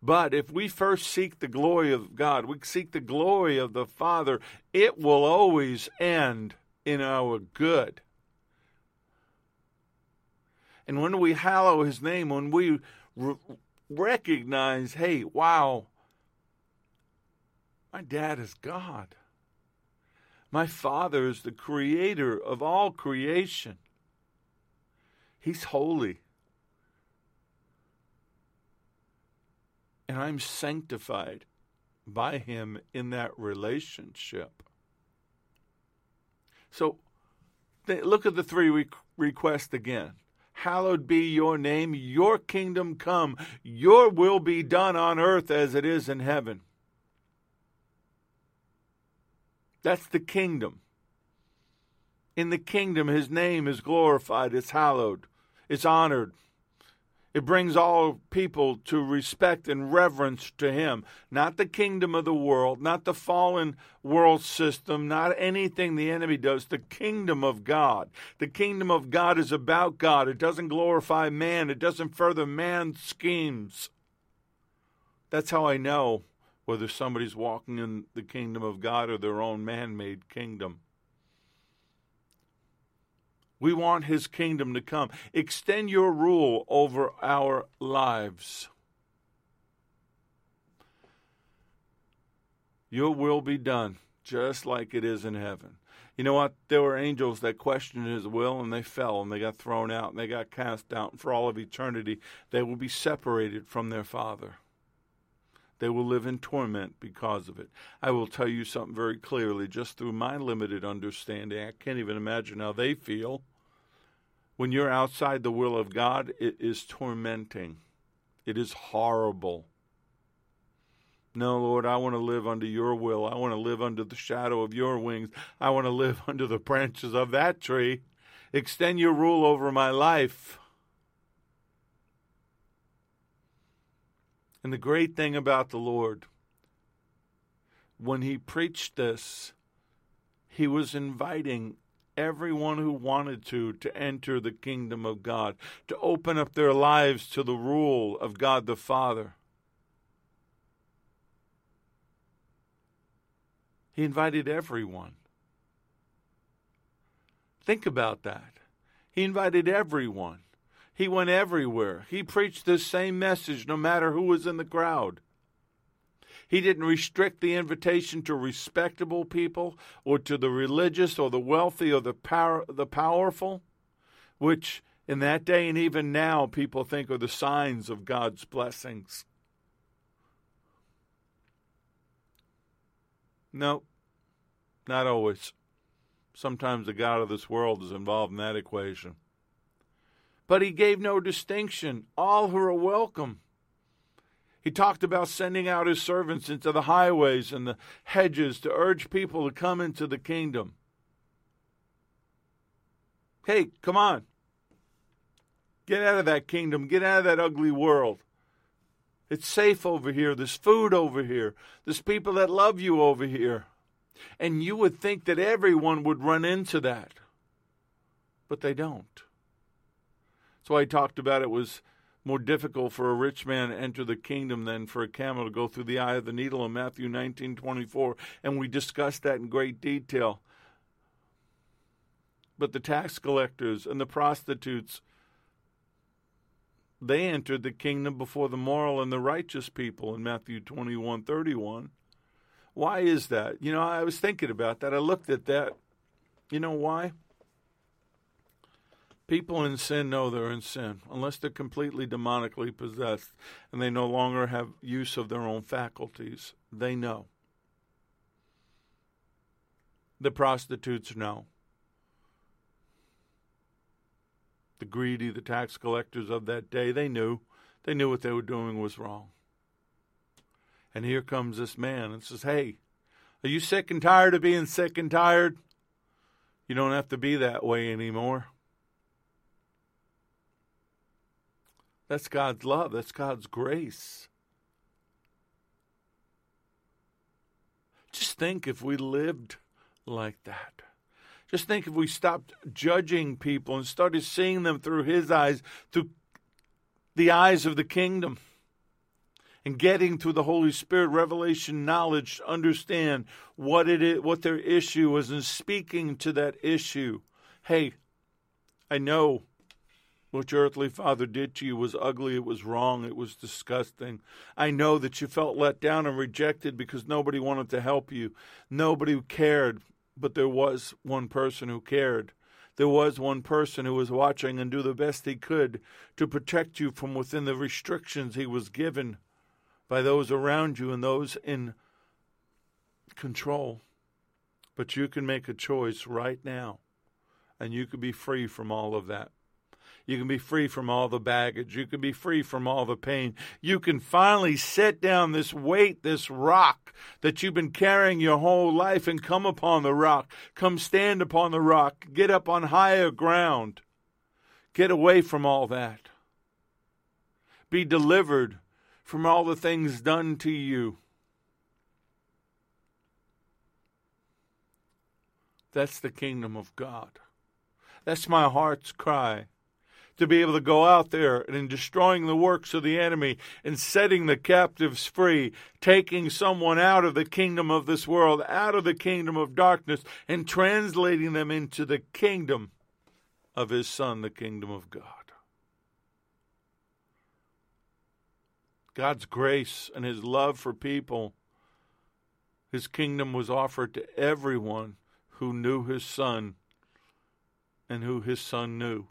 But if we first seek the glory of God, we seek the glory of the Father, it will always end in our good. And when we hallow His name, when we re- recognize, hey, wow, my dad is God. My Father is the creator of all creation. He's holy. And I'm sanctified by Him in that relationship. So look at the three re- requests again. Hallowed be your name, your kingdom come, your will be done on earth as it is in heaven. That's the kingdom. In the kingdom, His name is glorified, it's hallowed, it's honored. It brings all people to respect and reverence to Him. Not the kingdom of the world, not the fallen world system, not anything the enemy does. The kingdom of God. The kingdom of God is about God. It doesn't glorify man. It doesn't further man's schemes. That's how I know whether somebody's walking in the kingdom of God or their own man-made kingdom. We want his kingdom to come. Extend your rule over our lives. Your will be done, just like it is in heaven. You know what? There were angels that questioned his will, and they fell, and they got thrown out, and they got cast out. And for all of eternity, they will be separated from their Father. They will live in torment because of it. I will tell you something very clearly, just through my limited understanding. I can't even imagine how they feel. When you're outside the will of God, it is tormenting. It is horrible. No, Lord, I want to live under your will. I want to live under the shadow of your wings. I want to live under the branches of that tree. Extend your rule over my life. And the great thing about the Lord, when he preached this, he was inviting everyone who wanted to, to enter the kingdom of God, to open up their lives to the rule of God the Father. He invited everyone. Think about that. He invited everyone. He went everywhere. He preached this same message no matter who was in the crowd. He didn't restrict the invitation to respectable people or to the religious or the wealthy or the power, the powerful, which in that day and even now people think are the signs of God's blessings. No, not always. Sometimes the God of this world is involved in that equation. But he gave no distinction. All who are welcome. He talked about sending out his servants into the highways and the hedges to urge people to come into the kingdom. Hey, come on. Get out of that kingdom. Get out of that ugly world. It's safe over here. There's food over here. There's people that love you over here. And you would think that everyone would run into that. But they don't. That's why I talked about it was more difficult for a rich man to enter the kingdom than for a camel to go through the eye of the needle in Matthew nineteen twenty-four. And we discussed that in great detail. But the tax collectors and the prostitutes, they entered the kingdom before the moral and the righteous people in Matthew twenty-one thirty-one. Why is that? You know, I was thinking about that. I looked at that. You know why? People in sin know they're in sin, unless they're completely demonically possessed and they no longer have use of their own faculties. They know. The prostitutes know. The greedy, the tax collectors of that day, they knew. They knew what they were doing was wrong. And here comes this man and says, hey, are you sick and tired of being sick and tired? You don't have to be that way anymore. That's God's love. That's God's grace. Just think if we lived like that. Just think if we stopped judging people and started seeing them through his eyes, through the eyes of the kingdom, and getting through the Holy Spirit revelation knowledge to understand what it is, what their issue is, and speaking to that issue. Hey, I know what your earthly father did to you was ugly, it was wrong, it was disgusting. I know that you felt let down and rejected because nobody wanted to help you. Nobody cared. But there was one person who cared. There was one person who was watching and do the best he could to protect you from within the restrictions he was given by those around you and those in control. But you can make a choice right now, and you can be free from all of that. You can be free from all the baggage. You can be free from all the pain. You can finally set down this weight, this rock that you've been carrying your whole life, and come upon the rock. Come stand upon the rock. Get up on higher ground. Get away from all that. Be delivered from all the things done to you. That's the kingdom of God. That's my heart's cry. To be able to go out there and in destroying the works of the enemy and setting the captives free, taking someone out of the kingdom of this world, out of the kingdom of darkness, and translating them into the kingdom of his Son, the kingdom of God. God's grace and his love for people, his kingdom was offered to everyone who knew his Son and who his Son knew.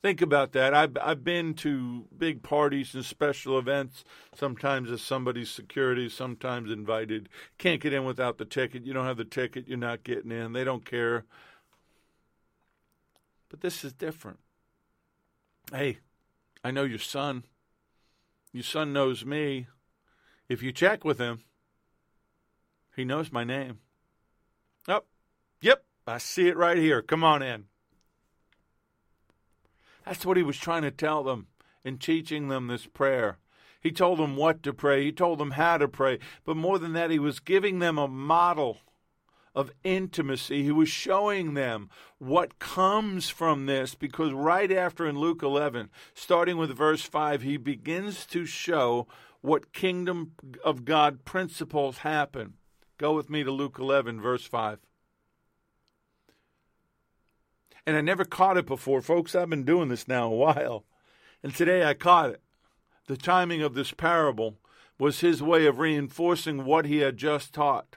Think about that. I've, I've been to big parties and special events, sometimes as somebody's security, sometimes invited. Can't get in without the ticket. You don't have the ticket, you're not getting in. They don't care. But this is different. Hey, I know your Son. Your Son knows me. If you check with him, he knows my name. Oh, yep, I see it right here. Come on in. That's what he was trying to tell them in teaching them this prayer. He told them what to pray. He told them how to pray. But more than that, he was giving them a model of intimacy. He was showing them what comes from this, because right after in Luke eleven, starting with verse five, he begins to show what kingdom of God principles happen. Go with me to Luke eleven, verse five. And I never caught it before. Folks, I've been doing this now a while. And today I caught it. The timing of this parable was his way of reinforcing what he had just taught.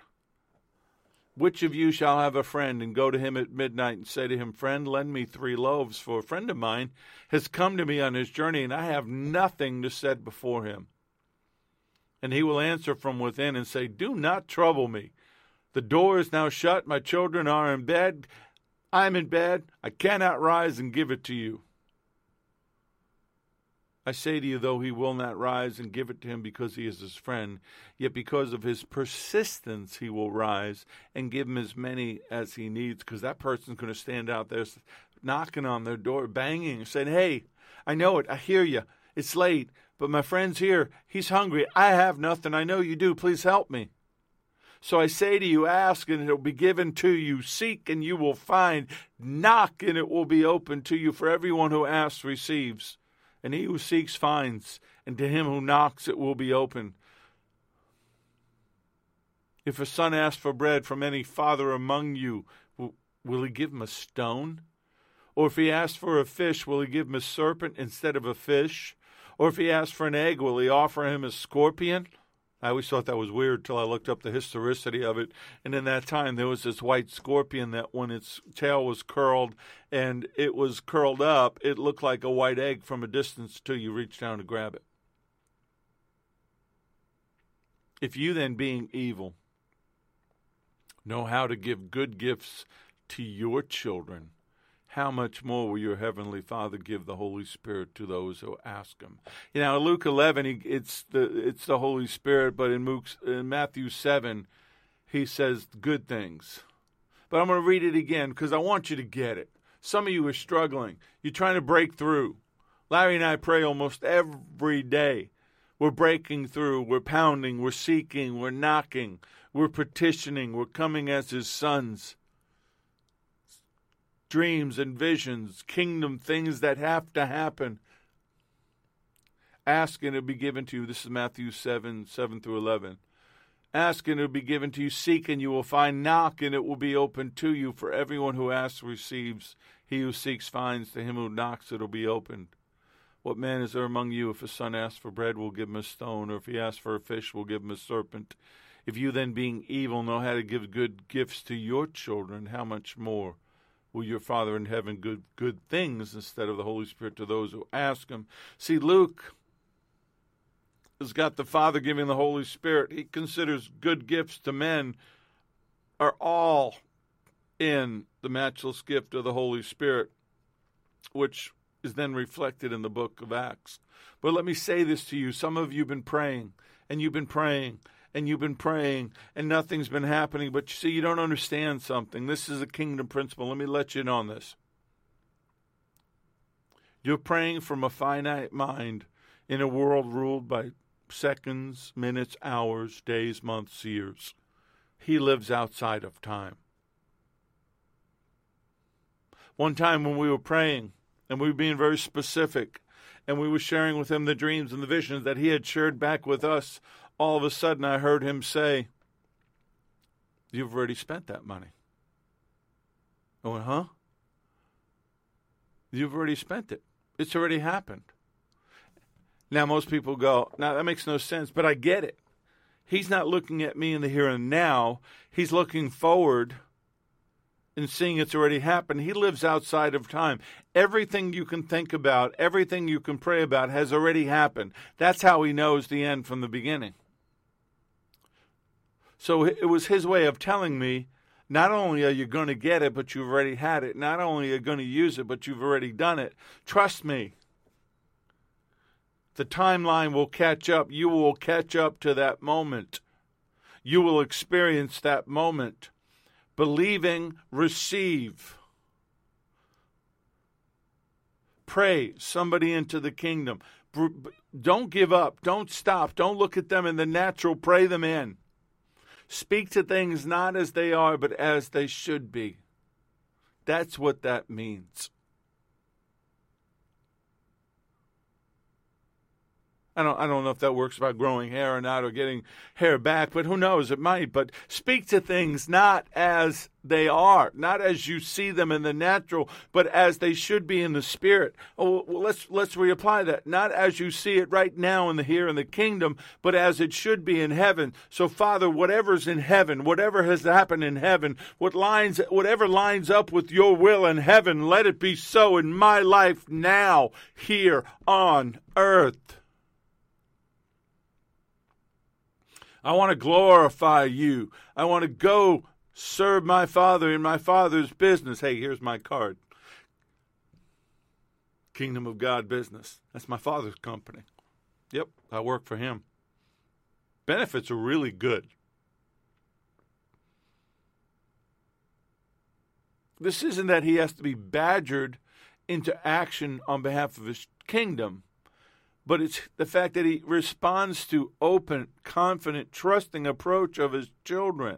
Which of you shall have a friend and go to him at midnight and say to him, "Friend, lend me three loaves, for a friend of mine has come to me on his journey, and I have nothing to set before him." And he will answer from within and say, "Do not trouble me. The door is now shut. My children are in bed. I'm in bed. I cannot rise and give it to you." I say to you, though he will not rise and give it to him because he is his friend, yet because of his persistence he will rise and give him as many as he needs, because that person's going to stand out there knocking on their door, banging, saying, "Hey, I know it. I hear you. It's late, but my friend's here. He's hungry. I have nothing. I know you do. Please help me." So I say to you, ask, and it will be given to you. Seek, and you will find. Knock, and it will be opened to you. For everyone who asks receives, and he who seeks finds, and to him who knocks it will be opened. If a son asks for bread from any father among you, will he give him a stone? Or if he asks for a fish, will he give him a serpent instead of a fish? Or if he asks for an egg, will he offer him a scorpion? I always thought that was weird till I looked up the historicity of it. And in that time, there was this white scorpion that when its tail was curled and it was curled up, it looked like a white egg from a distance till you reached down to grab it. If you then, being evil, know how to give good gifts to your children, how much more will your heavenly Father give the Holy Spirit to those who ask him? You know, in Luke eleven, it's the it's the Holy Spirit, but in, Luke, in Matthew seven, he says good things. But I'm going to read it again because I want you to get it. Some of you are struggling. You're trying to break through. Larry and I pray almost every day. We're breaking through. We're pounding. We're seeking. We're knocking. We're petitioning. We're coming as his sons. Dreams and visions, kingdom things that have to happen. Ask and it will be given to you. This is Matthew seven, seven through eleven. Ask and it will be given to you. Seek and you will find. Knock and it will be open to you. For everyone who asks receives. He who seeks finds. To him who knocks it will be opened. What man is there among you? If a son asks for bread, we'll give him a stone. Or if he asks for a fish, we'll give him a serpent. If you then, being evil, know how to give good gifts to your children, how much more will your Father in heaven good good things instead of the Holy Spirit to those who ask him? See, Luke has got the Father giving the Holy Spirit. He considers good gifts to men are all in the matchless gift of the Holy Spirit, which is then reflected in the book of Acts. But let me say this to you. Some of you have been praying, and you've been praying, and you've been praying, and nothing's been happening. But you see, you don't understand something. This is a kingdom principle. Let me let you in on this. You're praying from a finite mind in a world ruled by seconds, minutes, hours, days, months, years. He lives outside of time. One time when we were praying, and we were being very specific, and we were sharing with him the dreams and the visions that he had shared back with us, all of a sudden, I heard him say, "You've already spent that money." I went, "Huh?" You've already spent it. It's already happened. Now, most people go, now that makes no sense, but I get it. He's not looking at me in the here and now. He's looking forward and seeing it's already happened. He lives outside of time. Everything you can think about, everything you can pray about has already happened. That's how he knows the end from the beginning. So it was his way of telling me, not only are you going to get it, but you've already had it. Not only are you going to use it, but you've already done it. Trust me. The timeline will catch up. You will catch up to that moment. You will experience that moment. Believing, receive. Pray somebody into the kingdom. Don't give up. Don't stop. Don't look at them in the natural. Pray them in. Speak to things not as they are, but as they should be. That's what that means. I don't, I don't know if that works about growing hair or not or getting hair back, but who knows? It might. But speak to things not as they are, not as you see them in the natural, but as they should be in the spirit. Oh, well, let's let's reapply that. Not as you see it right now in the here in the kingdom, but as it should be in heaven. So, Father, whatever's in heaven, whatever has happened in heaven, what lines, whatever lines up with your will in heaven, let it be so in my life now, here on earth. I want to glorify you. I want to go serve my Father in my Father's business. Hey, here's my card. Kingdom of God business. That's my Father's company. Yep, I work for him. Benefits are really good. This isn't that he has to be badgered into action on behalf of his kingdom. But it's the fact that he responds to open, confident, trusting approach of his children.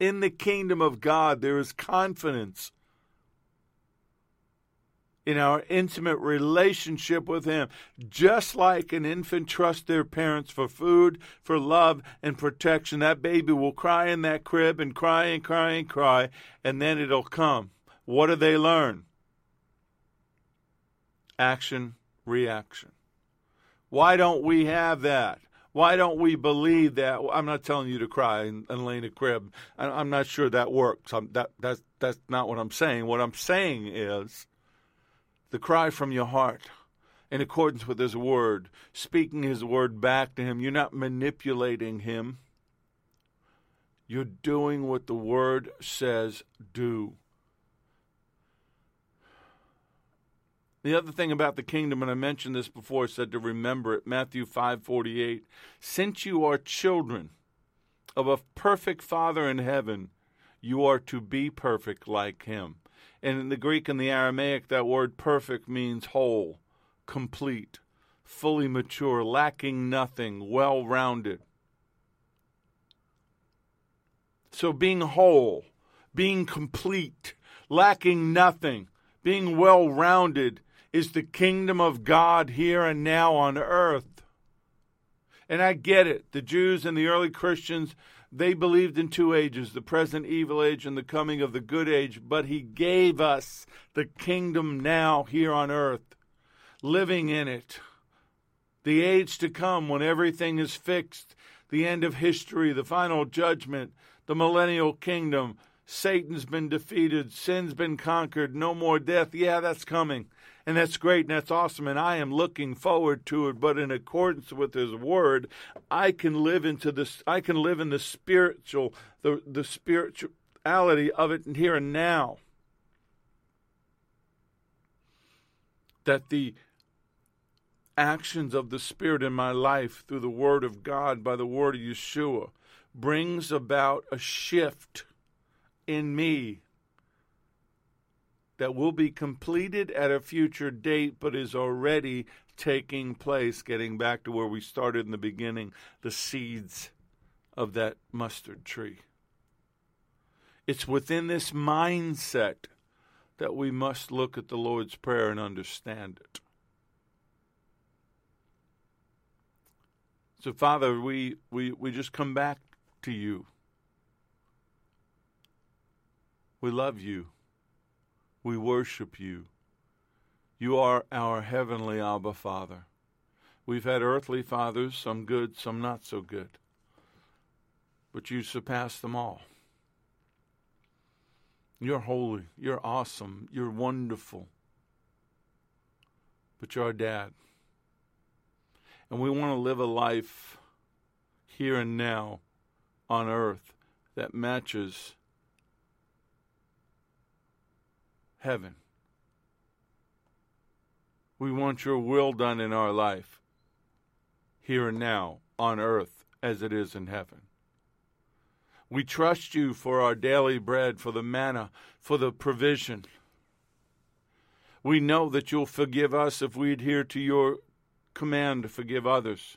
In the kingdom of God, there is confidence in our intimate relationship with him. Just like an infant trusts their parents for food, for love, and protection, that baby will cry in that crib and cry and cry and cry, and then it'll come. What do they learn? Action, reaction. Why don't we have that? Why don't we believe that? I'm not telling you to cry and, and lay in a crib. I'm not sure that works. I'm, that, that's, that's not what I'm saying. What I'm saying is the cry from your heart in accordance with his word, speaking his word back to him. You're not manipulating him. You're doing what the word says do. The other thing about the kingdom, and I mentioned this before, I said to remember it, Matthew five forty-eight, since you are children of a perfect Father in heaven, you are to be perfect like him. And in the Greek and the Aramaic, that word perfect means whole, complete, fully mature, lacking nothing, well-rounded. So being whole, being complete, lacking nothing, being well-rounded, is the kingdom of God here and now on earth. And I get it. The Jews and the early Christians, they believed in two ages, the present evil age and the coming of the good age. But he gave us the kingdom now here on earth, living in it. The age to come when everything is fixed, the end of history, the final judgment, the millennial kingdom. Satan's been defeated. Sin's been conquered. No more death. Yeah, that's coming. And that's great and that's awesome. And I am looking forward to it. But in accordance with his word, I can live into this. I can live in the spiritual, the, the spirituality of it here and now. That the actions of the Spirit in my life through the word of God, by the word of Yeshua, brings about a shift in me that will be completed at a future date, but is already taking place, getting back to where we started in the beginning, the seeds of that mustard tree. It's within this mindset that we must look at the Lord's Prayer and understand it. So, Father, we, we, we just come back to you. We love you. We worship you. You are our heavenly Abba Father. We've had earthly fathers, some good, some not so good. But you surpass them all. You're holy. You're awesome. You're wonderful. But you're our dad. And we want to live a life here and now on earth that matches heaven. We want your will done in our life here and now on earth as it is in heaven. We trust you for our daily bread, for the manna, for the provision. We know that you'll forgive us if we adhere to your command to forgive others.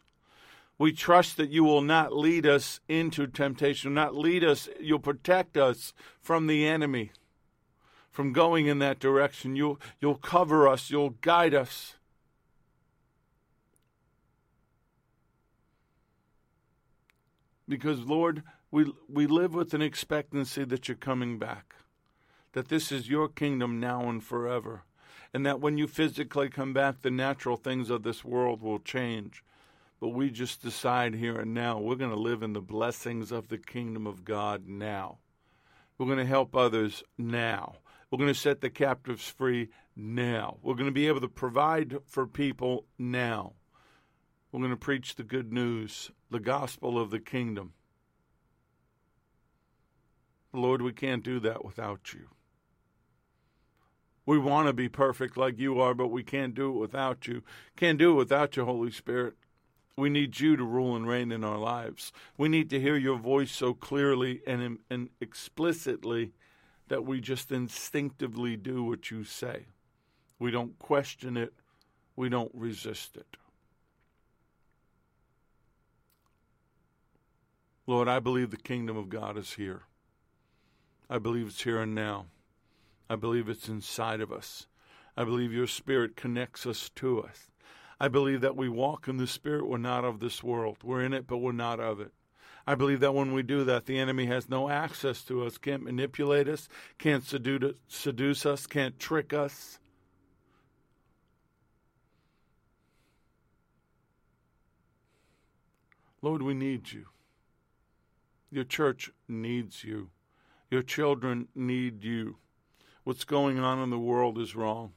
We trust that you will not lead us into temptation, not lead us. You'll protect us from the enemy, from going in that direction. You'll, you'll cover us. You'll guide us. Because, Lord, we we live with an expectancy that you're coming back, that this is your kingdom now and forever. And that when you physically come back, the natural things of this world will change. But we just decide here and now, we're going to live in the blessings of the kingdom of God now. We're going to help others now. We're going to set the captives free now. We're going to be able to provide for people now. We're going to preach the good news, the gospel of the kingdom. Lord, we can't do that without you. We want to be perfect like you are, but we can't do it without you. Can't do it without your Holy Spirit. We need you to rule and reign in our lives. We need to hear your voice so clearly and, and explicitly that we just instinctively do what you say. We don't question it. We don't resist it. Lord, I believe the kingdom of God is here. I believe it's here and now. I believe it's inside of us. I believe your Spirit connects us to us. I believe that we walk in the Spirit. We're not of this world. We're in it, but we're not of it. I believe that when we do that, the enemy has no access to us, can't manipulate us, can't seduce us, can't trick us. Lord, we need you. Your church needs you. Your children need you. What's going on in the world is wrong.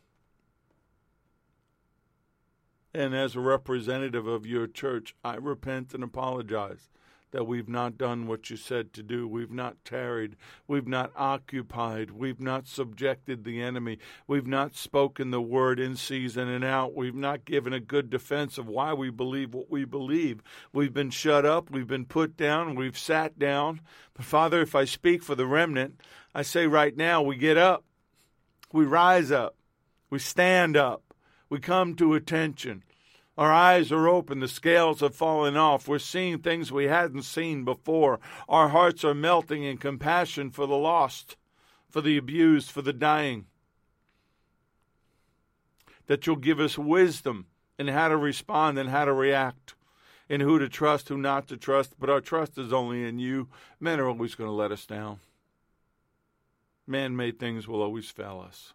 And as a representative of your church, I repent and apologize that we've not done what you said to do. We've not tarried. We've not occupied. We've not subjected the enemy. We've not spoken the word in season and out. We've not given a good defense of why we believe what we believe. We've been shut up. We've been put down. We've sat down. But, Father, if I speak for the remnant, I say right now we get up. We rise up. We stand up. We come to attention. Our eyes are open. The scales have fallen off. We're seeing things we hadn't seen before. Our hearts are melting in compassion for the lost, for the abused, for the dying. That you'll give us wisdom in how to respond and how to react, in who to trust, who not to trust. But our trust is only in you. Men are always going to let us down. Man-made things will always fail us.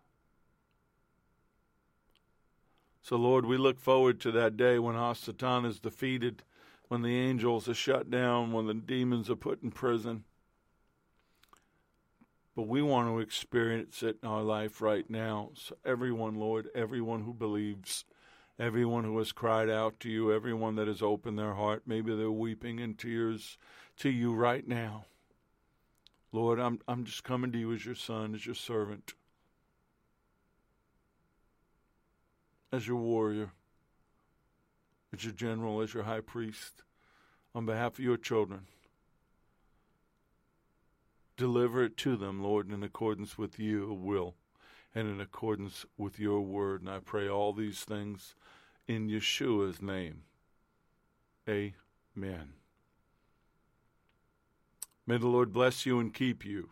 So, Lord, we look forward to that day when Satan is defeated, when the angels are shut down, when the demons are put in prison. But we want to experience it in our life right now. So everyone, Lord, everyone who believes, everyone who has cried out to you, everyone that has opened their heart, maybe they're weeping in tears to you right now. Lord, I'm I'm just coming to you as your son, as your servant, as your warrior, as your general, as your high priest, on behalf of your children. Deliver it to them, Lord, in accordance with your will and in accordance with your word. And I pray all these things in Yeshua's name. Amen. May the Lord bless you and keep you.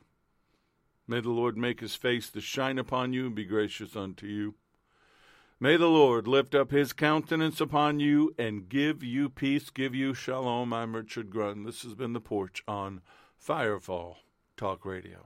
May the Lord make his face to shine upon you and be gracious unto you. May the Lord lift up his countenance upon you and give you peace, give you shalom. I'm Richard Grund. This has been The Porch on Firefall Talk Radio.